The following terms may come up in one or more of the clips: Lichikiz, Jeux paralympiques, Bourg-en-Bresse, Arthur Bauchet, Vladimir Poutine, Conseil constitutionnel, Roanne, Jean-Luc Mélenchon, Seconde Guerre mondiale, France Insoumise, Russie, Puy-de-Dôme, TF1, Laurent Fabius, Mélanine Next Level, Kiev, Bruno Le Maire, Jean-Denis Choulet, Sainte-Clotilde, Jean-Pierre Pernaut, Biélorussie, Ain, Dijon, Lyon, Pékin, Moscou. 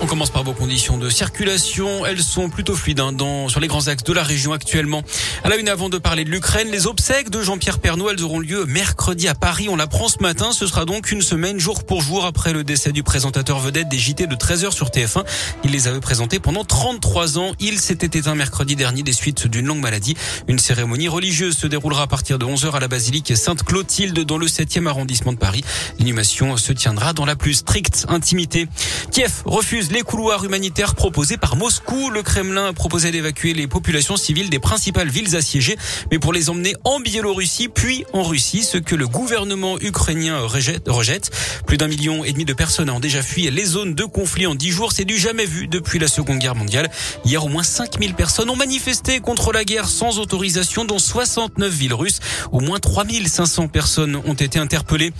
On commence par vos conditions de circulation. Elles sont plutôt fluides sur les grands axes de la région actuellement. À la une, avant de parler de l'Ukraine, les obsèques de Jean-Pierre Pernaut, elles auront lieu mercredi à Paris. On l'apprend ce matin. Ce sera donc une semaine jour pour jour après le décès du présentateur vedette des JT de 13h sur TF1. Il les avait présentés pendant 33 ans. Il s'était éteint mercredi dernier des suites d'une longue maladie. Une cérémonie religieuse se déroulera à partir de 11h à la basilique Sainte-Clotilde dans le 7e arrondissement de Paris. L'inhumation se tiendra dans la plus stricte intimité. Kiev refuse les couloirs humanitaires proposés par Moscou. Le Kremlin a proposé d'évacuer les populations civiles des principales villes assiégées, mais pour les emmener en Biélorussie, puis en Russie, ce que le gouvernement ukrainien rejette. Plus d'1,5 million de personnes ont déjà fui les zones de conflit en 10 jours. C'est du jamais vu depuis la Seconde Guerre mondiale. Hier, au moins 5000 personnes ont manifesté contre la guerre sans autorisation, dont 69 villes russes. Au moins 3500 personnes ont été interpellées.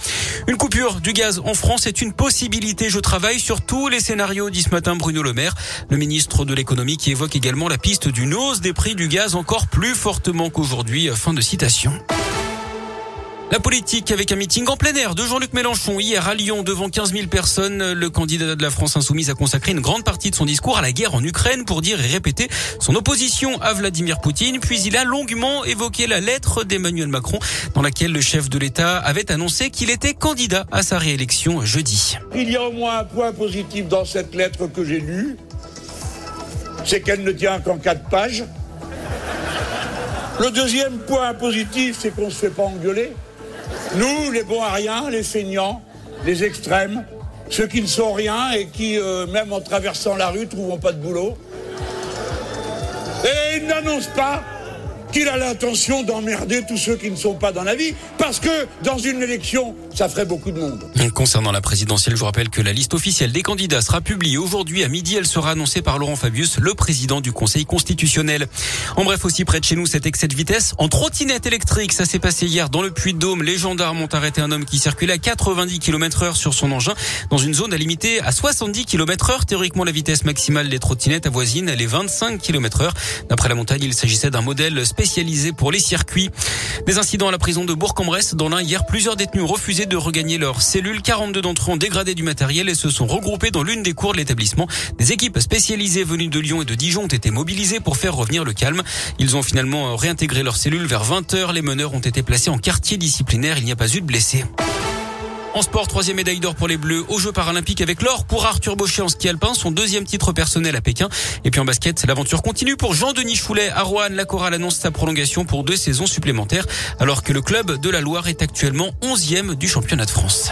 Une coupure du gaz en France est une possibilité. Je travaille sur tous les scénarios, dit ce matin Bruno Le Maire, le ministre de l'économie, qui évoque également la piste d'une hausse des prix du gaz encore plus fortement qu'aujourd'hui. Fin de citation. La politique avec un meeting en plein air de Jean-Luc Mélenchon hier à Lyon devant 15 000 personnes. Le candidat de la France Insoumise a consacré une grande partie de son discours à la guerre en Ukraine pour dire et répéter son opposition à Vladimir Poutine. Puis il a longuement évoqué la lettre d'Emmanuel Macron dans laquelle le chef de l'État avait annoncé qu'il était candidat à sa réélection jeudi. Il y a au moins un point positif dans cette lettre que j'ai lue, c'est qu'elle ne tient qu'en 4 pages. Le deuxième point positif, c'est qu'on ne se fait pas engueuler. Nous, les bons à rien, les feignants, les extrêmes, ceux qui ne sont rien et qui, même en traversant la rue, ne trouveront pas de boulot. Et il n'annonce pas qu'il a l'intention d'emmerder tous ceux qui ne sont pas dans la vie, parce que dans une élection, ça ferait beaucoup de monde. Concernant la présidentielle, je vous rappelle que la liste officielle des candidats sera publiée aujourd'hui à midi. Elle sera annoncée par Laurent Fabius, le président du Conseil constitutionnel. En bref, aussi près de chez nous, cet excès de vitesse en trottinette électrique. Ça s'est passé hier dans le Puy-de-Dôme. Les gendarmes ont arrêté un homme qui circulait à 90 km/h sur son engin dans une zone limitée à 70 km/h. Théoriquement, la vitesse maximale des trottinettes avoisine les 25 km/h. D'après la montagne, il s'agissait d'un modèle spécialisé pour les circuits. Des incidents à la prison de Bourg-en-Bresse. Dans l'Ain, hier, plusieurs détenus ont refusé de regagner leur cellule. 42 d'entre eux ont dégradé du matériel et se sont regroupés dans l'une des cours de l'établissement. Des équipes spécialisées venues de Lyon et de Dijon ont été mobilisées pour faire revenir le calme. Ils ont finalement réintégré leur cellule vers 20h. Les meneurs ont été placés en quartier disciplinaire. Il n'y a pas eu de blessés. En sport, 3e médaille d'or pour les Bleus aux Jeux paralympiques avec l'or pour Arthur Bauchet en ski alpin, son 2e titre personnel à Pékin. Et puis en basket, l'aventure continue pour Jean-Denis Choulet à Roanne. La chorale annonce sa prolongation pour 2 saisons supplémentaires alors que le club de la Loire est actuellement 11e du championnat de France.